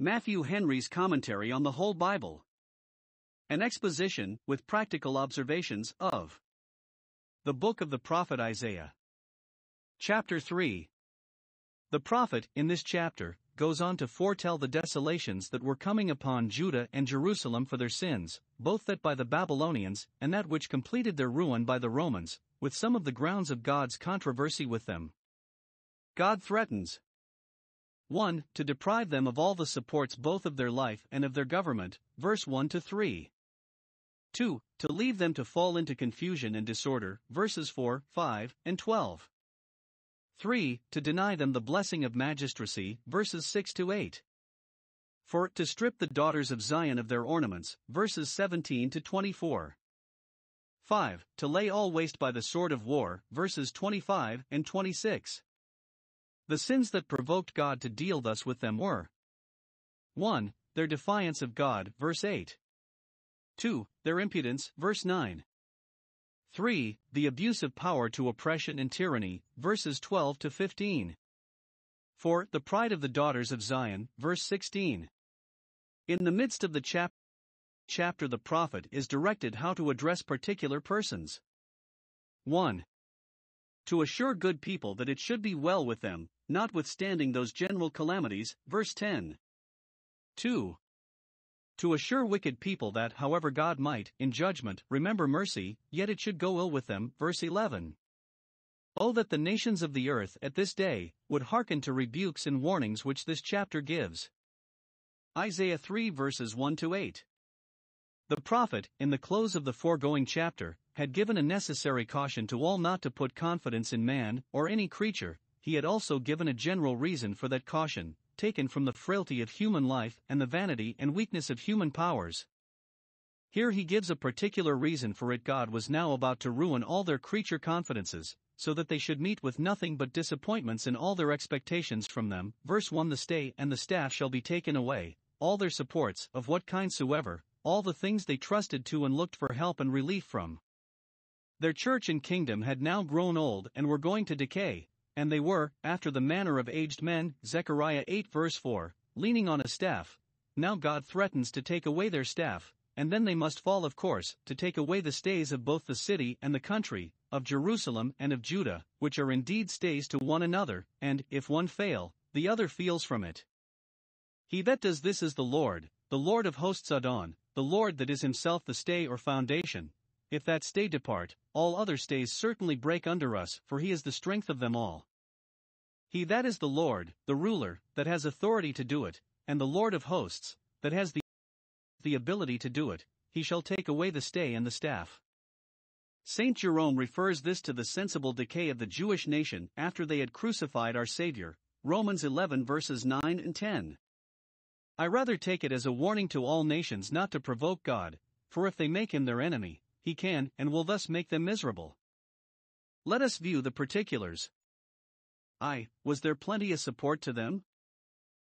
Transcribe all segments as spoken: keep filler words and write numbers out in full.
Matthew Henry's Commentary on the Whole Bible. An exposition with practical observations of the book of the prophet Isaiah. Chapter three. The prophet, in this chapter, goes on to foretell the desolations that were coming upon Judah and Jerusalem for their sins, both that by the Babylonians and that which completed their ruin by the Romans, with some of the grounds of God's controversy with them. God threatens one To deprive them of all the supports both of their life and of their government, verse one to three. two To leave them to fall into confusion and disorder, verses four, five, and twelve. three To deny them the blessing of magistracy, verses six to eight. four To strip the daughters of Zion of their ornaments, verses seventeen to twenty-four. five To lay all waste by the sword of war, verses twenty-five and twenty-six. The sins that provoked God to deal thus with them were one Their defiance of God, verse eight. two Their impudence, verse nine. three The abuse of power to oppression and tyranny, verses twelve to fifteen. four The pride of the daughters of Zion, verse sixteen. In the midst of the chap- chapter, the prophet is directed how to address particular persons. one To assure good people that it should be well with them, notwithstanding those general calamities, verse ten. two To assure wicked people that, however God might, in judgment, remember mercy, yet it should go ill with them, verse eleven. Oh, that the nations of the earth at this day would hearken to rebukes and warnings which this chapter gives. Isaiah three verses one to eight. The prophet, in the close of the foregoing chapter, had given a necessary caution to all not to put confidence in man or any creature. He had also given a general reason for that caution, taken from the frailty of human life and the vanity and weakness of human powers. Here he gives a particular reason for it. God was now about to ruin all their creature confidences, so that they should meet with nothing but disappointments in all their expectations from them. Verse one The stay and the staff shall be taken away, all their supports, of what kind soever, all the things they trusted to and looked for help and relief from. Their church and kingdom had now grown old and were going to decay. And they were, after the manner of aged men, Zechariah eight verse four, leaning on a staff. Now God threatens to take away their staff, and then they must fall, of course, to take away the stays of both the city and the country, of Jerusalem and of Judah, which are indeed stays to one another, and, if one fail, the other feels from it. He that does this is the Lord, the Lord of hosts Adon, the Lord that is himself the stay or foundation. If that stay depart, all other stays certainly break under us, for he is the strength of them all. He that is the Lord, the ruler, that has authority to do it, and the Lord of hosts, that has the, the ability to do it, he shall take away the stay and the staff. Saint Jerome refers this to the sensible decay of the Jewish nation after they had crucified our Savior, Romans eleven verses nine and ten. I rather take it as a warning to all nations not to provoke God, for if they make him their enemy, he can and will thus make them miserable. Let us view the particulars. I Was there plenteous support to them?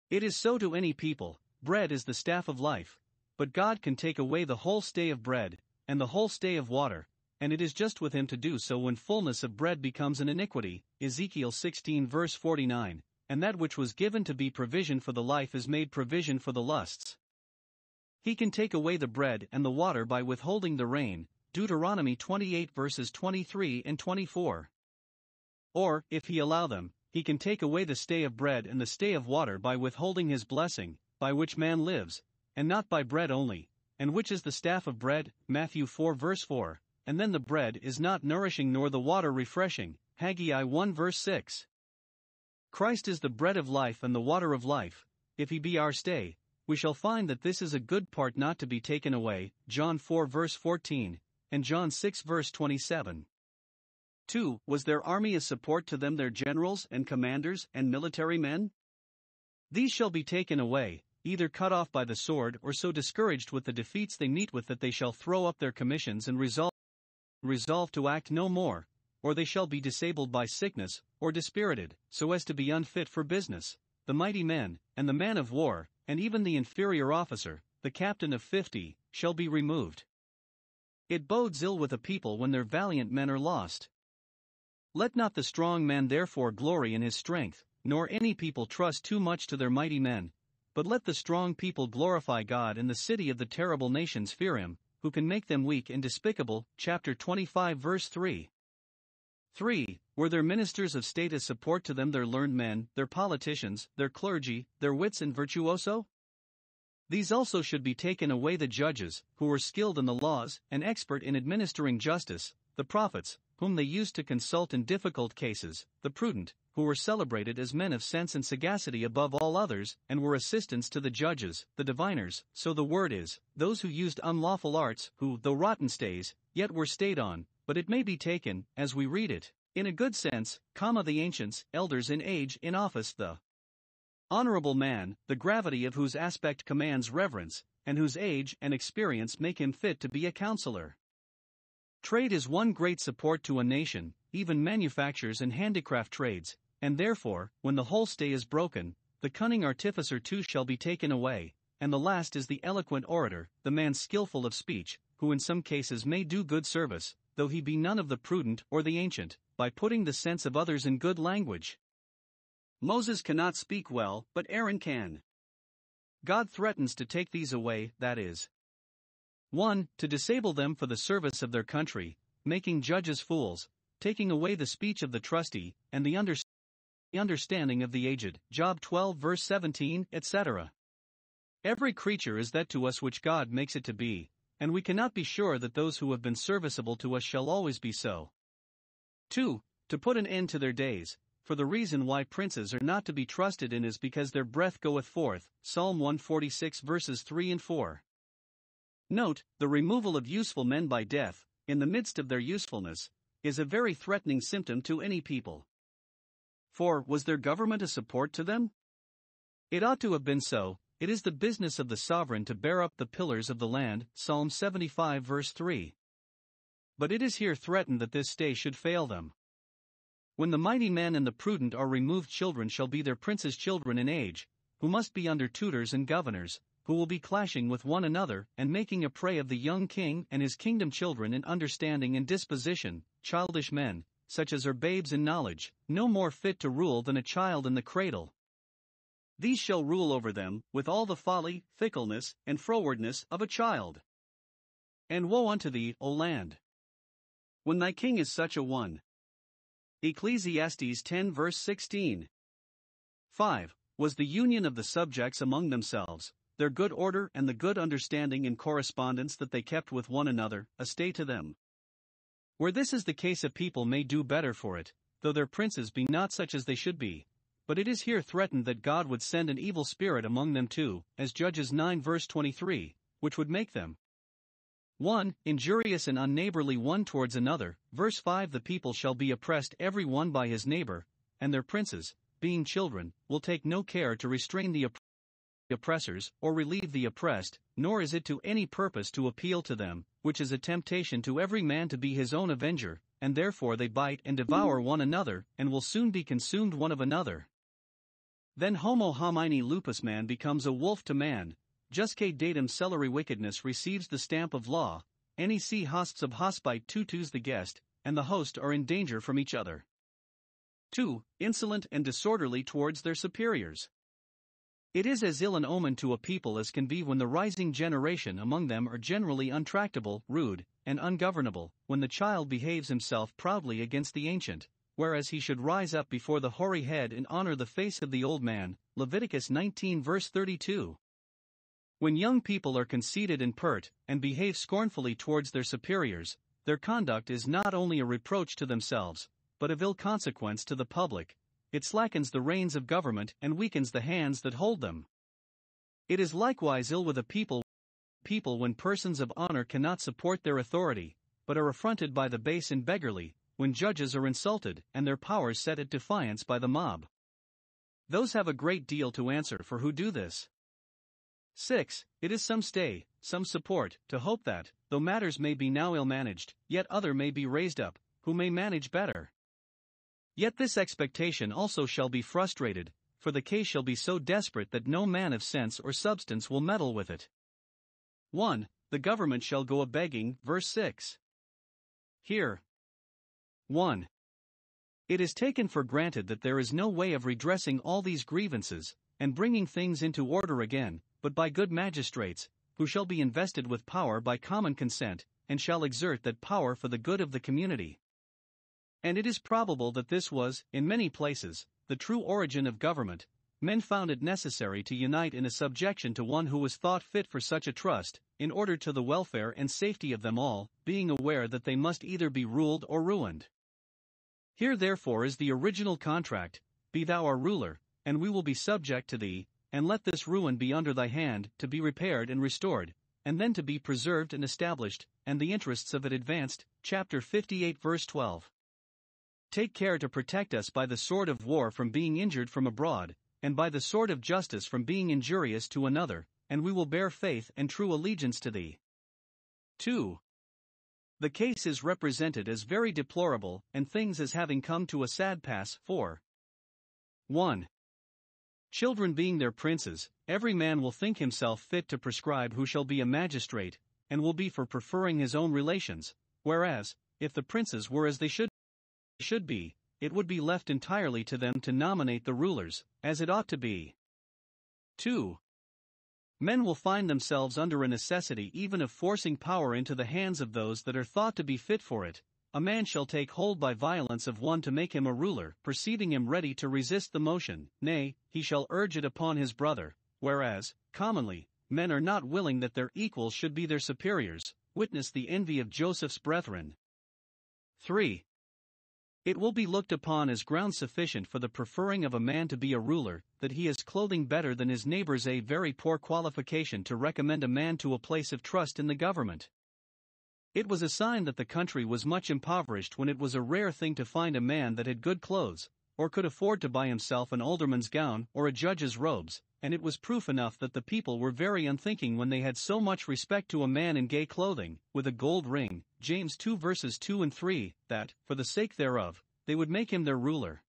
It is so to any people. Bread is the staff of life, but God can take away the whole stay of bread, and the whole stay of water, and it is just with him to do so when fullness of bread becomes an iniquity, Ezekiel sixteen verse forty-nine, and that which was given to be provision for the life is made provision for the lusts. He can take away the bread and the water by withholding the rain, Deuteronomy twenty-eight verses twenty-three and twenty-four. Or, if he allow them, he can take away the stay of bread and the stay of water by withholding his blessing, by which man lives, and not by bread only, and which is the staff of bread, Matthew four verse four, and then the bread is not nourishing nor the water refreshing, Haggai one verse six. Christ is the bread of life and the water of life. If he be our stay, we shall find that this is a good part not to be taken away, John four verse fourteen. And John six verse twenty-seven. two Was their army a support to them, their generals and commanders and military men? These shall be taken away, either cut off by the sword or so discouraged with the defeats they meet with that they shall throw up their commissions and resolve, resolve to act no more, or they shall be disabled by sickness, or dispirited, so as to be unfit for business. The mighty men, and the man of war, and even the inferior officer, the captain of fifty, shall be removed. It bodes ill with a people when their valiant men are lost. Let not the strong man therefore glory in his strength, nor any people trust too much to their mighty men, But let the strong people glorify God in the city of the terrible nations fear him, who can make them weak and despicable. Chapter twenty-five verse three. three. Were their ministers of state a support to them, their learned men, their politicians, their clergy, their wits and virtuoso? These also should be taken away: the judges, who were skilled in the laws, and expert in administering justice, the prophets, whom they used to consult in difficult cases, the prudent, who were celebrated as men of sense and sagacity above all others, and were assistants to the judges, the diviners, so the word is, those who used unlawful arts, who, though rotten stays, yet were stayed on, but it may be taken, as we read it, in a good sense, comma, the ancients, elders in age, in office, the honorable man, the gravity of whose aspect commands reverence, and whose age and experience make him fit to be a counselor. Trade is one great support to a nation, even manufactures and handicraft trades, and therefore, when the whole stay is broken, the cunning artificer too shall be taken away, and the last is the eloquent orator, the man skillful of speech, who in some cases may do good service, though he be none of the prudent or the ancient, by putting the sense of others in good language. Moses cannot speak well, but Aaron can. God threatens to take these away, that is, one. To disable them for the service of their country, making judges fools, taking away the speech of the trusty, and the under- understanding of the aged. Job twelve verse seventeen, et cetera. Every creature is that to us which God makes it to be, and we cannot be sure that those who have been serviceable to us shall always be so. two. To put an end to their days, for the reason why princes are not to be trusted in is because their breath goeth forth. Psalm one forty-six verses three and four. Note, the removal of useful men by death, in the midst of their usefulness, is a very threatening symptom to any people. four. Was their government a support to them? It ought to have been so. It is the business of the sovereign to bear up the pillars of the land. Psalm seventy-five verse three. But it is here threatened that this stay should fail them. When the mighty men and the prudent are removed, children shall be their princes, children in age, who must be under tutors and governors, who will be clashing with one another, and making a prey of the young king and his kingdom. Children in understanding and disposition, childish men, such as are babes in knowledge, no more fit to rule than a child in the cradle. These shall rule over them, with all the folly, fickleness, and frowardness of a child. And woe unto thee, O land, when thy king is such a one. Ecclesiastes ten verse sixteen. five. Was the union of the subjects among themselves, their good order and the good understanding and correspondence that they kept with one another, a stay to them? Where this is the case, a people may do better for it, though their princes be not such as they should be. But it is here threatened that God would send an evil spirit among them too, as Judges nine verse twenty-three, which would make them one. Injurious and unneighborly one towards another. Verse five. The people shall be oppressed every one by his neighbor, and their princes, being children, will take no care to restrain the oppressed. oppressors, or relieve the oppressed, nor is it to any purpose to appeal to them, which is a temptation to every man to be his own avenger, and therefore they bite and devour one another, and will soon be consumed one of another. Then homo homini lupus, man becomes a wolf to man. Jusque datum celeri, wickedness receives the stamp of law. Nec hosps of hospite, tutus the guest, and the host are in danger from each other. two. Insolent and disorderly towards their superiors. It is as ill an omen to a people as can be when the rising generation among them are generally untractable, rude, and ungovernable, when the child behaves himself proudly against the ancient, whereas he should rise up before the hoary head and honor the face of the old man. Leviticus nineteen verse thirty-two. When young people are conceited and pert, and behave scornfully towards their superiors, their conduct is not only a reproach to themselves, but of ill consequence to the public. It slackens the reins of government and weakens the hands that hold them. It is likewise ill with a people, people when persons of honor cannot support their authority, but are affronted by the base and beggarly, when judges are insulted and their powers set at defiance by the mob. Those have a great deal to answer for who do this. six. It is some stay, some support, to hope that, though matters may be now ill managed, yet other may be raised up, who may manage better. Yet this expectation also shall be frustrated, for the case shall be so desperate that no man of sense or substance will meddle with it. one. The government shall go a-begging, verse six. Here one. It is taken for granted that there is no way of redressing all these grievances, and bringing things into order again, but by good magistrates, who shall be invested with power by common consent, and shall exert that power for the good of the community. And it is probable that this was, in many places, the true origin of government. Men found it necessary to unite in a subjection to one who was thought fit for such a trust, in order to the welfare and safety of them all, being aware that they must either be ruled or ruined. Here therefore is the original contract: Be thou our ruler, and we will be subject to thee, and let this ruin be under thy hand, to be repaired and restored, and then to be preserved and established, and the interests of it advanced. Chapter fifty-eight verse twelve. Take care to protect us by the sword of war from being injured from abroad, and by the sword of justice from being injurious to another, and we will bear faith and true allegiance to thee. two. The case is represented as very deplorable, and things as having come to a sad pass. four. one. Children being their princes, every man will think himself fit to prescribe who shall be a magistrate, and will be for preferring his own relations, whereas, if the princes were as they should should be, it would be left entirely to them to nominate the rulers, as it ought to be. two. Men will find themselves under a necessity even of forcing power into the hands of those that are thought to be fit for it. A man shall take hold by violence of one to make him a ruler, perceiving him ready to resist the motion, nay, he shall urge it upon his brother, whereas, commonly, men are not willing that their equals should be their superiors. Witness the envy of Joseph's brethren. three. It will be looked upon as ground sufficient for the preferring of a man to be a ruler, that he is clothing better than his neighbors, a very poor qualification to recommend a man to a place of trust in the government. It was a sign that the country was much impoverished when it was a rare thing to find a man that had good clothes, or could afford to buy himself an alderman's gown or a judge's robes, and it was proof enough that the people were very unthinking when they had so much respect to a man in gay clothing, with a gold ring, James two verses two and three, that, for the sake thereof, they would make him their ruler.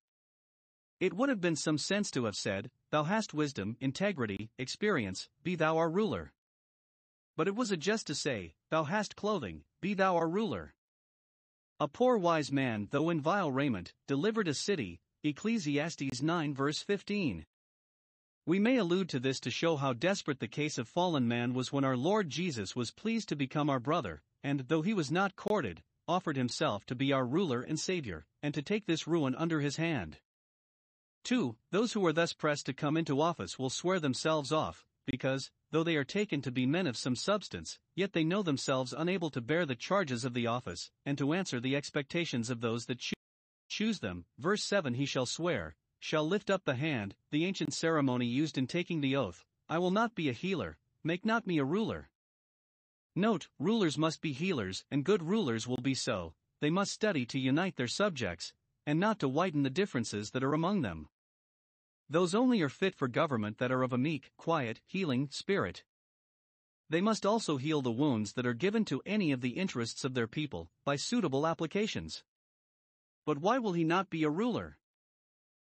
It would have been some sense to have said, Thou hast wisdom, integrity, experience, be thou our ruler. But it was a jest to say, Thou hast clothing, be thou our ruler. A poor wise man, though in vile raiment, delivered a city, Ecclesiastes nine verse fifteen. We may allude to this to show how desperate the case of fallen man was when our Lord Jesus was pleased to become our brother, and, though he was not courted, offered himself to be our ruler and Savior, and to take this ruin under his hand. two. Those who are thus pressed to come into office will swear themselves off, because, though they are taken to be men of some substance, yet they know themselves unable to bear the charges of the office, and to answer the expectations of those that choose them. Verse seven. He shall swear, shall lift up the hand, the ancient ceremony used in taking the oath. I will not be a healer, make not me a ruler. Note, rulers must be healers, and good rulers will be so. They must study to unite their subjects, and not to widen the differences that are among them. Those only are fit for government that are of a meek, quiet, healing spirit. They must also heal the wounds that are given to any of the interests of their people, by suitable applications. But why will he not be a ruler?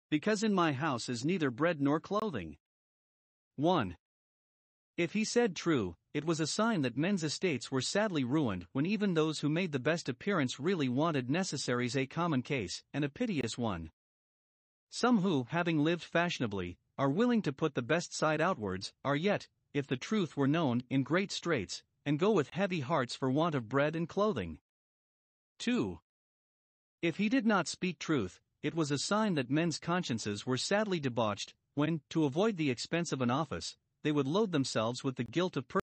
Because in my house is neither bread nor clothing. one. If he said true, it was a sign that men's estates were sadly ruined when even those who made the best appearance really wanted necessaries, a common case, and a piteous one. Some who, having lived fashionably, are willing to put the best side outwards, are yet, if the truth were known, in great straits, and go with heavy hearts for want of bread and clothing. two. If he did not speak truth, it was a sign that men's consciences were sadly debauched, when, to avoid the expense of an office, they would load themselves with the guilt of per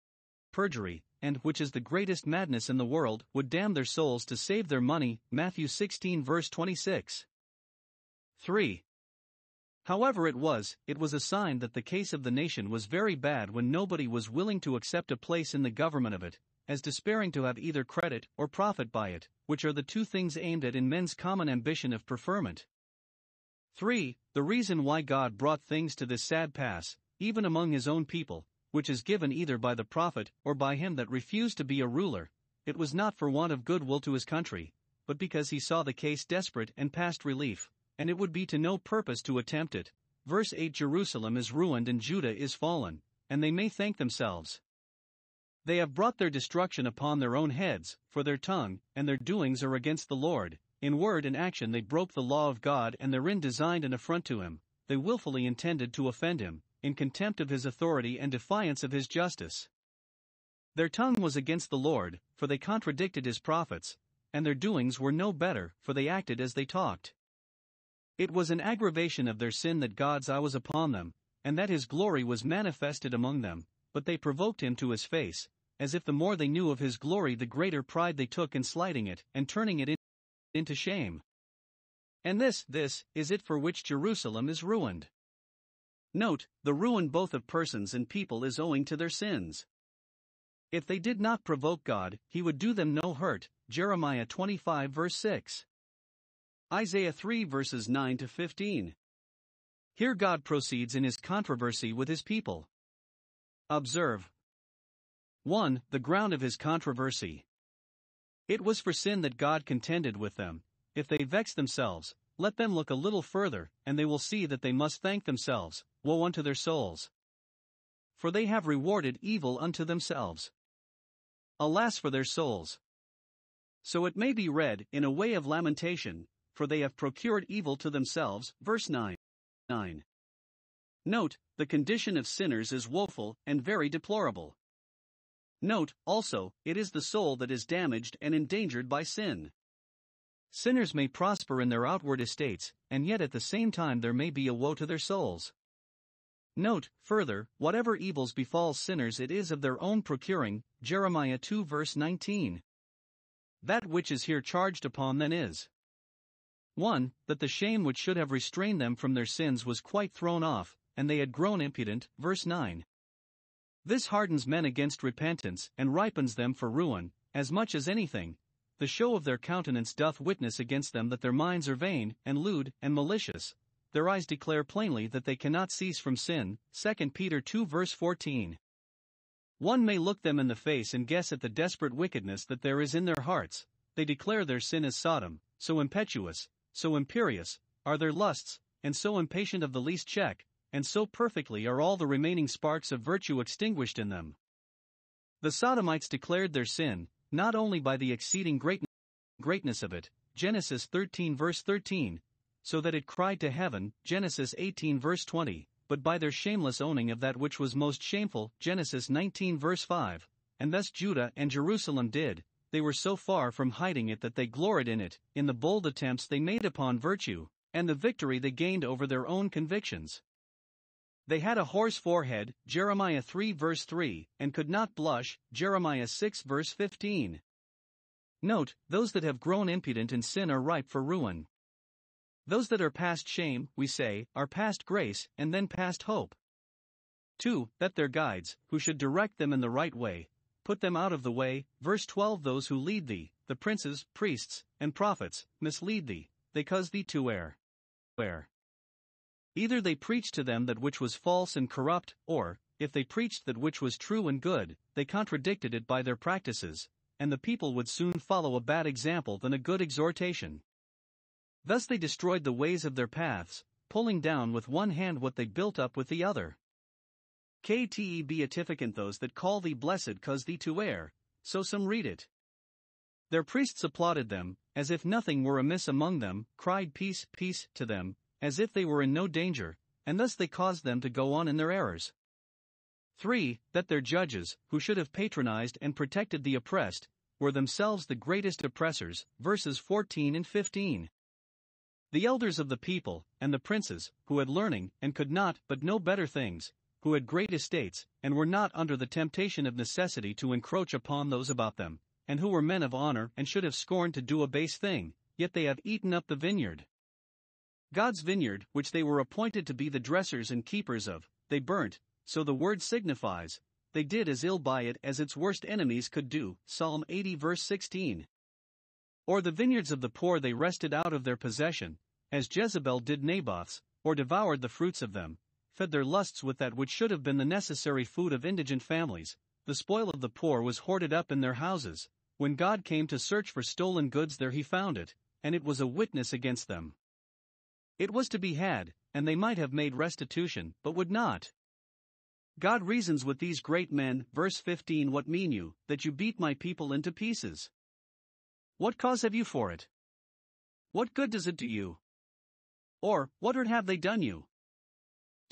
perjury, and, which is the greatest madness in the world, would damn their souls to save their money. Matthew sixteen verse twenty-six. three. However it was, it was a sign that the case of the nation was very bad when nobody was willing to accept a place in the government of it, as despairing to have either credit or profit by it, which are the two things aimed at in men's common ambition of preferment. three. The reason why God brought things to this sad pass, even among his own people, which is given either by the prophet or by him that refused to be a ruler, it was not for want of goodwill to his country, but because he saw the case desperate and past relief, and it would be to no purpose to attempt it. Verse eight. Jerusalem is ruined and Judah is fallen, and they may thank themselves. They have brought their destruction upon their own heads, for their tongue and their doings are against the Lord. In word and action they broke the law of God, and therein designed an affront to him. They willfully intended to offend him, in contempt of his authority and defiance of his justice. Their tongue was against the Lord, for they contradicted his prophets, and their doings were no better, for they acted as they talked. It was an aggravation of their sin that God's eye was upon them, and that his glory was manifested among them, but they provoked him to his face, as if the more they knew of his glory the greater pride they took in slighting it and turning it into shame. And this, this, is it for which Jerusalem is ruined. Note, the ruin both of persons and people is owing to their sins. If they did not provoke God, he would do them no hurt, Jeremiah twenty-five verse six. Isaiah three verses nine to fifteen. Here God proceeds in his controversy with his people. Observe. one. The ground of his controversy. It was for sin that God contended with them. If they vex themselves, let them look a little further, and they will see that they must thank themselves, woe unto their souls. For they have rewarded evil unto themselves. Alas for their souls. So it may be read, in a way of lamentation, for they have procured evil to themselves, verse nine. nine. Note, the condition of sinners is woeful and very deplorable. Note, also, it is the soul that is damaged and endangered by sin. Sinners may prosper in their outward estates, and yet at the same time there may be a woe to their souls. Note, further, whatever evils befall sinners it is of their own procuring, Jeremiah two verse nineteen. That which is here charged upon then is. one. That the shame which should have restrained them from their sins was quite thrown off, and they had grown impudent, verse nine. This hardens men against repentance and ripens them for ruin, as much as anything. The show of their countenance doth witness against them that their minds are vain, and lewd, and malicious. Their eyes declare plainly that they cannot cease from sin, Second Peter two verse fourteen. One may look them in the face and guess at the desperate wickedness that there is in their hearts. They declare their sin as Sodom, so impetuous, so imperious, are their lusts, and so impatient of the least check, and so perfectly are all the remaining sparks of virtue extinguished in them. The Sodomites declared their sin, not only by the exceeding greatness of it, Genesis thirteen verse thirteen, so that it cried to heaven, Genesis eighteen verse twenty, but by their shameless owning of that which was most shameful, Genesis nineteen verse five, and thus Judah and Jerusalem did. They were so far from hiding it that they gloried in it, in the bold attempts they made upon virtue, and the victory they gained over their own convictions. They had a hoarse forehead, Jeremiah three verse three, and could not blush, Jeremiah six verse fifteen. Note, those that have grown impudent in sin are ripe for ruin. Those that are past shame, we say, are past grace, and then past hope. two. That their guides, who should direct them in the right way, put them out of the way, verse twelve. Those who lead thee, the princes, priests, and prophets, mislead thee, they cause thee to err. err. Either they preached to them that which was false and corrupt, or, if they preached that which was true and good, they contradicted it by their practices, and the people would soon follow a bad example than a good exhortation. Thus they destroyed the ways of their paths, pulling down with one hand what they built up with the other. Kte beatificant those that call thee blessed cause thee to err, so some read it. Their priests applauded them, as if nothing were amiss among them, cried peace, peace, to them, as if they were in no danger, and thus they caused them to go on in their errors. three. That their judges, who should have patronized and protected the oppressed, were themselves the greatest oppressors, verses fourteen and fifteen. The elders of the people, and the princes, who had learning, and could not but know better things, who had great estates, and were not under the temptation of necessity to encroach upon those about them, and who were men of honor and should have scorned to do a base thing, yet they have eaten up the vineyard. God's vineyard, which they were appointed to be the dressers and keepers of, they burnt, so the word signifies, they did as ill by it as its worst enemies could do, Psalm eighty verse sixteen. Or the vineyards of the poor they wrested out of their possession, as Jezebel did Naboth's, or devoured the fruits of them, fed their lusts with that which should have been the necessary food of indigent families, the spoil of the poor was hoarded up in their houses, when God came to search for stolen goods there he found it, and it was a witness against them. It was to be had, and they might have made restitution, but would not. God reasons with these great men, verse fifteen. What mean you, that you beat my people into pieces? What cause have you for it? What good does it do you? Or, what hurt have they done you?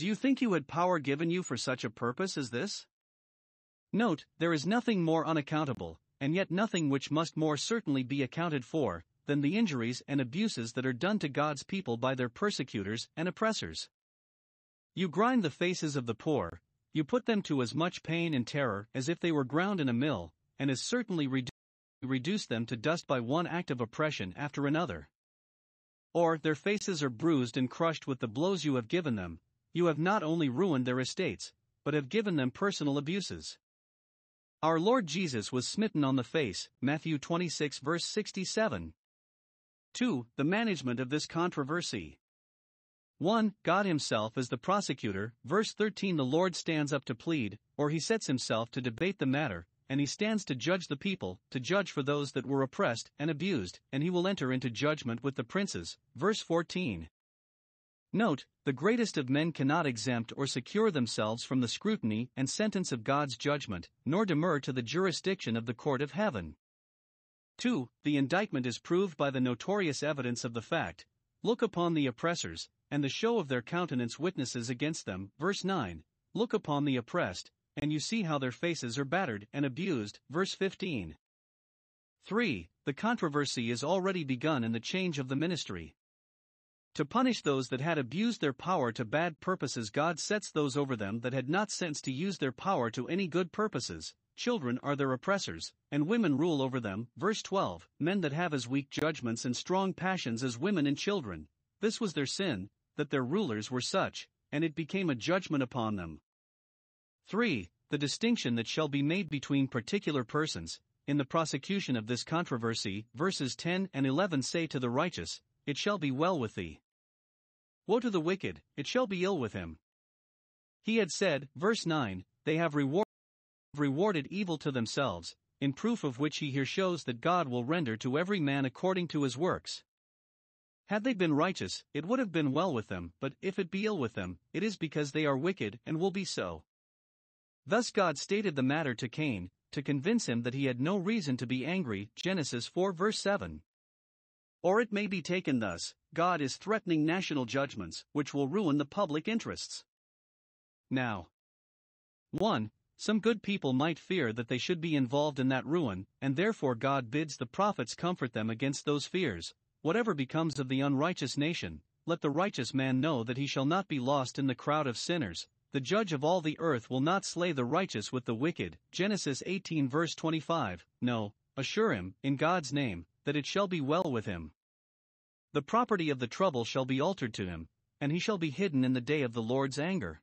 Do you think you had power given you for such a purpose as this? Note, there is nothing more unaccountable, and yet nothing which must more certainly be accounted for, than the injuries and abuses that are done to God's people by their persecutors and oppressors. You grind the faces of the poor, you put them to as much pain and terror as if they were ground in a mill, and as certainly redu- reduce them to dust by one act of oppression after another. Or, their faces are bruised and crushed with the blows you have given them. You have not only ruined their estates, but have given them personal abuses. Our Lord Jesus was smitten on the face, Matthew twenty-six verse sixty-seven. two. The management of this controversy. one. God himself is the prosecutor, verse thirteen. The Lord stands up to plead, or he sets himself to debate the matter, and he stands to judge the people, to judge for those that were oppressed and abused, and he will enter into judgment with the princes, verse fourteen. Note, the greatest of men cannot exempt or secure themselves from the scrutiny and sentence of God's judgment, nor demur to the jurisdiction of the court of heaven. two. The indictment is proved by the notorious evidence of the fact, look upon the oppressors, and the show of their countenance witnesses against them, verse nine, look upon the oppressed, and you see how their faces are battered and abused, verse fifteen. three. The controversy is already begun in the change of the ministry. To punish those that had abused their power to bad purposes, God sets those over them that had not sense to use their power to any good purposes. Children are their oppressors, and women rule over them. Verse twelve. Men that have as weak judgments and strong passions as women and children. This was their sin, that their rulers were such, and it became a judgment upon them. three. The distinction that shall be made between particular persons, in the prosecution of this controversy, verses ten and eleven say to the righteous, it shall be well with thee. Woe to the wicked, it shall be ill with him. He had said, verse nine, they have reward, rewarded evil to themselves, in proof of which he here shows that God will render to every man according to his works. Had they been righteous, it would have been well with them, but if it be ill with them, it is because they are wicked and will be so. Thus God stated the matter to Cain, to convince him that he had no reason to be angry, Genesis four verse seven. Or it may be taken thus, God is threatening national judgments, which will ruin the public interests. Now, one. Some good people might fear that they should be involved in that ruin, and therefore God bids the prophets comfort them against those fears. Whatever becomes of the unrighteous nation, let the righteous man know that he shall not be lost in the crowd of sinners. The judge of all the earth will not slay the righteous with the wicked, Genesis eighteen verse twenty-five, no, assure him, in God's name, that it shall be well with him. The property of the trouble shall be altered to him, and he shall be hidden in the day of the Lord's anger.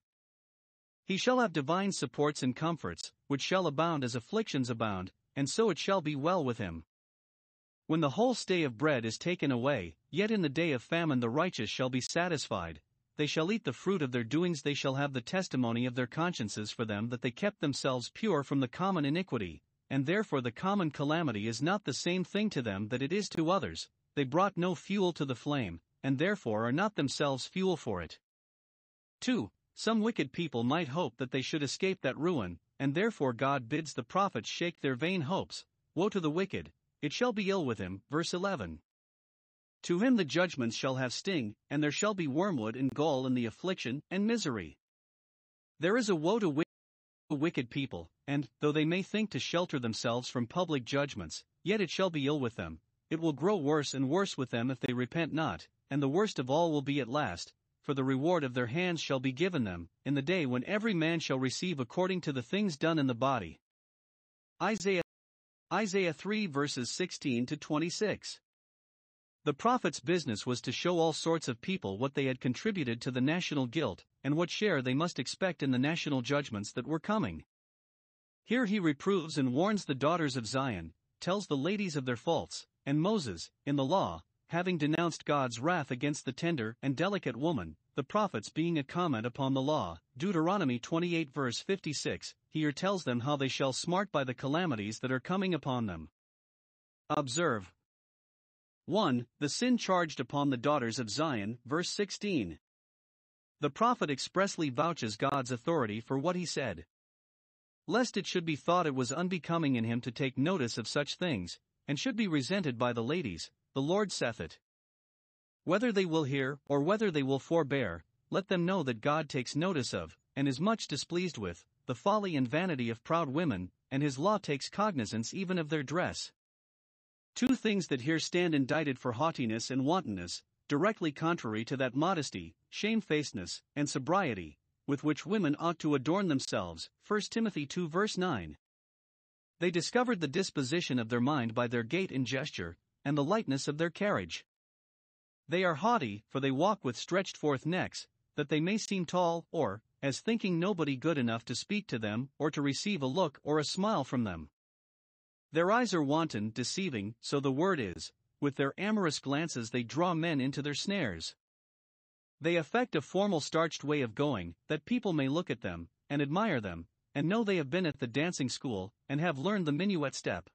He shall have divine supports and comforts, which shall abound as afflictions abound, and so it shall be well with him. When the whole stay of bread is taken away, yet in the day of famine the righteous shall be satisfied. They shall eat the fruit of their doings, they shall have the testimony of their consciences for them that they kept themselves pure from the common iniquity. And therefore the common calamity is not the same thing to them that it is to others, they brought no fuel to the flame, and therefore are not themselves fuel for it. two. Some wicked people might hope that they should escape that ruin, and therefore God bids the prophets shake their vain hopes. Woe to the wicked, it shall be ill with him, verse eleven. To him the judgments shall have sting, and there shall be wormwood and gall in the affliction and misery. There is a woe to wicked. wicked people, and, though they may think to shelter themselves from public judgments, yet it shall be ill with them, it will grow worse and worse with them if they repent not, and the worst of all will be at last, for the reward of their hands shall be given them, in the day when every man shall receive according to the things done in the body. Isaiah three verses sixteen to twenty-six. The prophet's business was to show all sorts of people what they had contributed to the national guilt, and what share they must expect in the national judgments that were coming. Here he reproves and warns the daughters of Zion, tells the ladies of their faults, and Moses, in the law, having denounced God's wrath against the tender and delicate woman, the prophets being a comment upon the law, Deuteronomy twenty-eight verse fifty-six, here tells them how they shall smart by the calamities that are coming upon them. Observe. one. The sin charged upon the daughters of Zion, verse sixteen. The prophet expressly vouches God's authority for what he said. Lest it should be thought it was unbecoming in him to take notice of such things, and should be resented by the ladies, the Lord saith it. Whether they will hear, or whether they will forbear, let them know that God takes notice of, and is much displeased with, the folly and vanity of proud women, and his law takes cognizance even of their dress. Two things that here stand indicted for haughtiness and wantonness, directly contrary to that modesty, shamefacedness, and sobriety, with which women ought to adorn themselves, First Timothy two verse nine. They discovered the disposition of their mind by their gait and gesture, and the lightness of their carriage. They are haughty, for they walk with stretched forth necks, that they may seem tall, or, as thinking nobody good enough to speak to them, or to receive a look or a smile from them. Their eyes are wanton, deceiving, so the word is, with their amorous glances they draw men into their snares. They affect a formal starched way of going, that people may look at them, and admire them, and know they have been at the dancing school, and have learned the minuet step.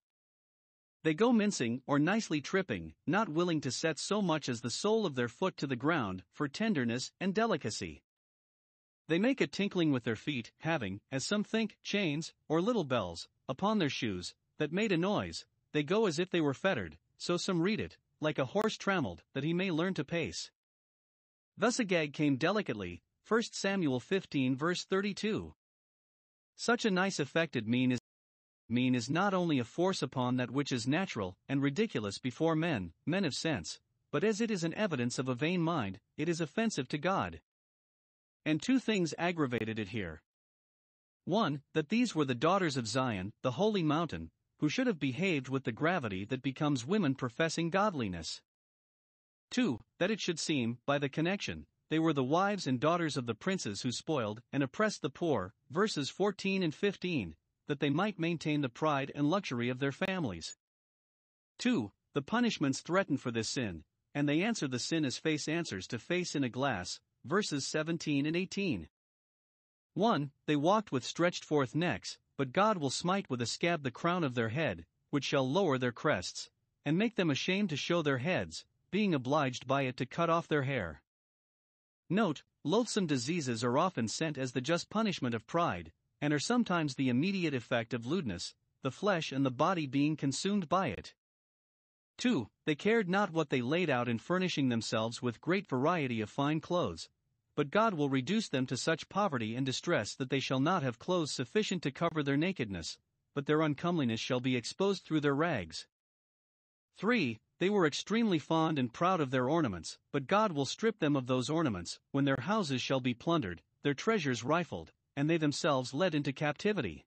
They go mincing, or nicely tripping, not willing to set so much as the sole of their foot to the ground, for tenderness and delicacy. They make a tinkling with their feet, having, as some think, chains, or little bells, upon their shoes, that made a noise. They go as if they were fettered, so some read it, like a horse trammelled, that he may learn to pace. Thus Agag came delicately, First Samuel fifteen verse thirty-two. Such a nice affected mien is mean is not only a force upon that which is natural and ridiculous before men, men of sense, but as it is an evidence of a vain mind, it is offensive to God. And two things aggravated it here. One, that these were the daughters of Zion, the holy mountain, who should have behaved with the gravity that becomes women professing godliness. Two, that it should seem, by the connection, they were the wives and daughters of the princes who spoiled and oppressed the poor, verses fourteen and fifteen. That they might maintain the pride and luxury of their families. two. The punishments threatened for this sin, and they answer the sin as face answers to face in a glass, verses seventeen and eighteen. one. They walked with stretched forth necks, but God will smite with a scab the crown of their head, which shall lower their crests, and make them ashamed to show their heads, being obliged by it to cut off their hair. Note, loathsome diseases are often sent as the just punishment of pride, and are sometimes the immediate effect of lewdness, the flesh and the body being consumed by it. two. They cared not what they laid out in furnishing themselves with great variety of fine clothes, but God will reduce them to such poverty and distress that they shall not have clothes sufficient to cover their nakedness, but their uncomeliness shall be exposed through their rags. three. They were extremely fond and proud of their ornaments, but God will strip them of those ornaments, when their houses shall be plundered, their treasures rifled, and they themselves led into captivity.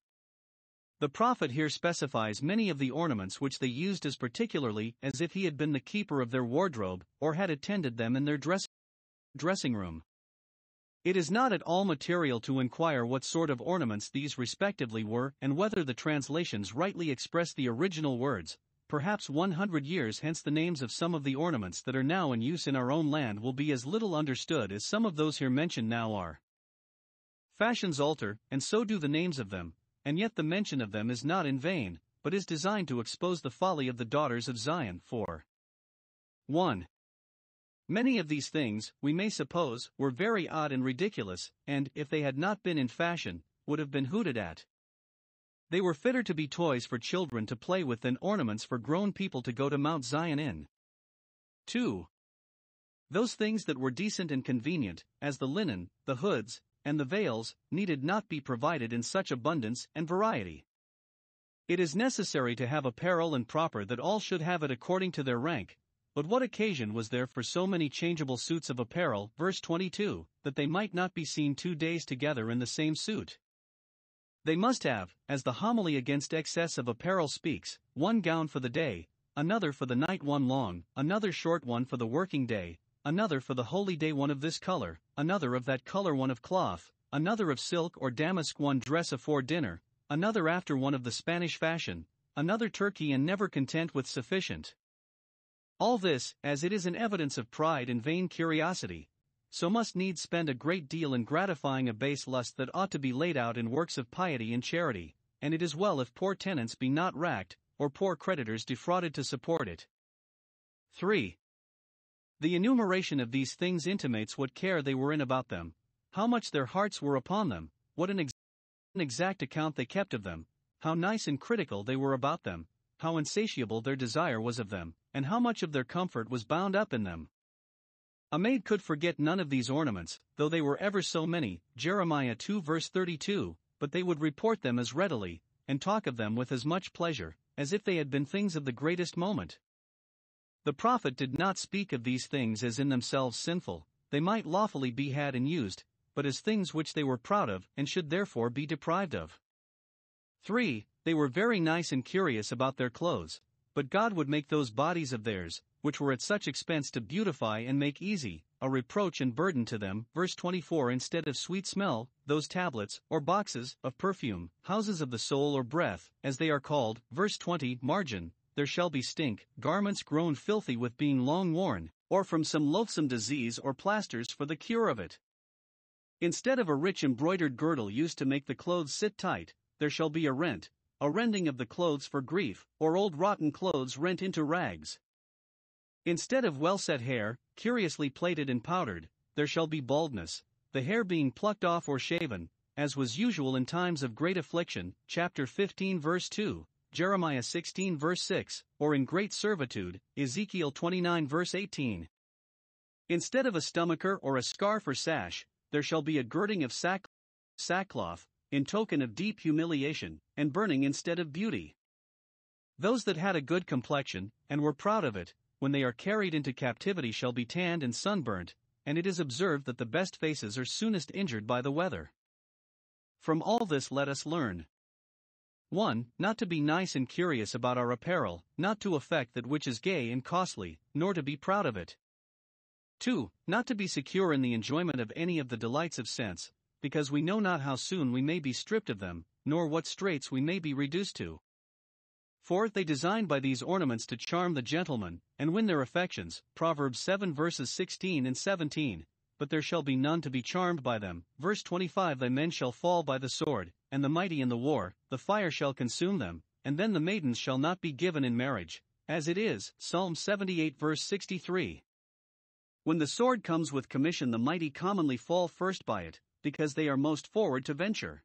The prophet here specifies many of the ornaments which they used as particularly as if he had been the keeper of their wardrobe or had attended them in their dress- dressing room. It is not at all material to inquire what sort of ornaments these respectively were and whether the translations rightly express the original words. Perhaps one hundred years hence the names of some of the ornaments that are now in use in our own land will be as little understood as some of those here mentioned now are. Fashions alter, and so do the names of them, and yet the mention of them is not in vain, but is designed to expose the folly of the daughters of Zion. For one. Many of these things, we may suppose, were very odd and ridiculous, and, if they had not been in fashion, would have been hooted at. They were fitter to be toys for children to play with than ornaments for grown people to go to Mount Zion in. two. Those things that were decent and convenient, as the linen, the hoods, and the veils, needed not be provided in such abundance and variety. It is necessary to have apparel and proper that all should have it according to their rank, but what occasion was there for so many changeable suits of apparel, verse twenty-two, that they might not be seen two days together in the same suit? They must have, as the homily against excess of apparel speaks, one gown for the day, another for the night, one long, another short, one for the working day, another for the holy day, one of this color, another of that color, one of cloth, another of silk or damask, one dress afore dinner, another after one of the Spanish fashion, another Turkey, and never content with sufficient. All this, as it is an evidence of pride and vain curiosity, so must needs spend a great deal in gratifying a base lust that ought to be laid out in works of piety and charity, and it is well if poor tenants be not racked, or poor creditors defrauded to support it. three. The enumeration of these things intimates what care they were in about them, how much their hearts were upon them, what an, ex an exact account they kept of them, how nice and critical they were about them, how insatiable their desire was of them, and how much of their comfort was bound up in them. A maid could forget none of these ornaments, though they were ever so many, Jeremiah two verse thirty-two, but they would report them as readily, and talk of them with as much pleasure, as if they had been things of the greatest moment. The prophet did not speak of these things as in themselves sinful, they might lawfully be had and used, but as things which they were proud of and should therefore be deprived of. three. They were very nice and curious about their clothes, but God would make those bodies of theirs, which were at such expense to beautify and make easy, a reproach and burden to them. Verse twenty-four. Instead of sweet smell, those tablets, or boxes, of perfume, houses of the soul or breath, as they are called. Verse twenty. Margin, there shall be stink, garments grown filthy with being long worn, or from some loathsome disease or plasters for the cure of it. Instead of a rich embroidered girdle used to make the clothes sit tight, there shall be a rent, a rending of the clothes for grief, or old rotten clothes rent into rags. Instead of well-set hair, curiously plaited and powdered, there shall be baldness, the hair being plucked off or shaven, as was usual in times of great affliction, chapter fifteen verse two, Jeremiah sixteen verse six, or in great servitude, Ezekiel twenty-nine verse eighteen. Instead of a stomacher or a scarf or sash, there shall be a girding of sack- sackcloth, in token of deep humiliation, and burning instead of beauty. Those that had a good complexion, and were proud of it, when they are carried into captivity shall be tanned and sunburnt, and it is observed that the best faces are soonest injured by the weather. From all this let us learn. one. Not to be nice and curious about our apparel, not to affect that which is gay and costly, nor to be proud of it. two. Not to be secure in the enjoyment of any of the delights of sense, because we know not how soon we may be stripped of them, nor what straits we may be reduced to. For they designed by these ornaments to charm the gentleman, and win their affections, Proverbs seven verses sixteen and seventeen, but there shall be none to be charmed by them, verse twenty-five. The men shall fall by the sword, and the mighty in the war, the fire shall consume them, and then the maidens shall not be given in marriage, as it is, Psalm seventy-eight verse sixty-three. When the sword comes with commission the mighty commonly fall first by it, because they are most forward to venture.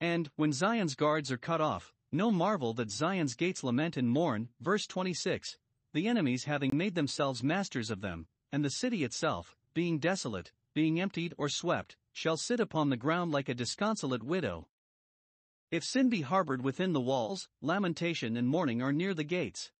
And, when Zion's guards are cut off, no marvel that Zion's gates lament and mourn, verse twenty-six, the enemies having made themselves masters of them, and the city itself, being desolate, being emptied or swept, shall sit upon the ground like a disconsolate widow. If sin be harbored within the walls, lamentation and mourning are near the gates.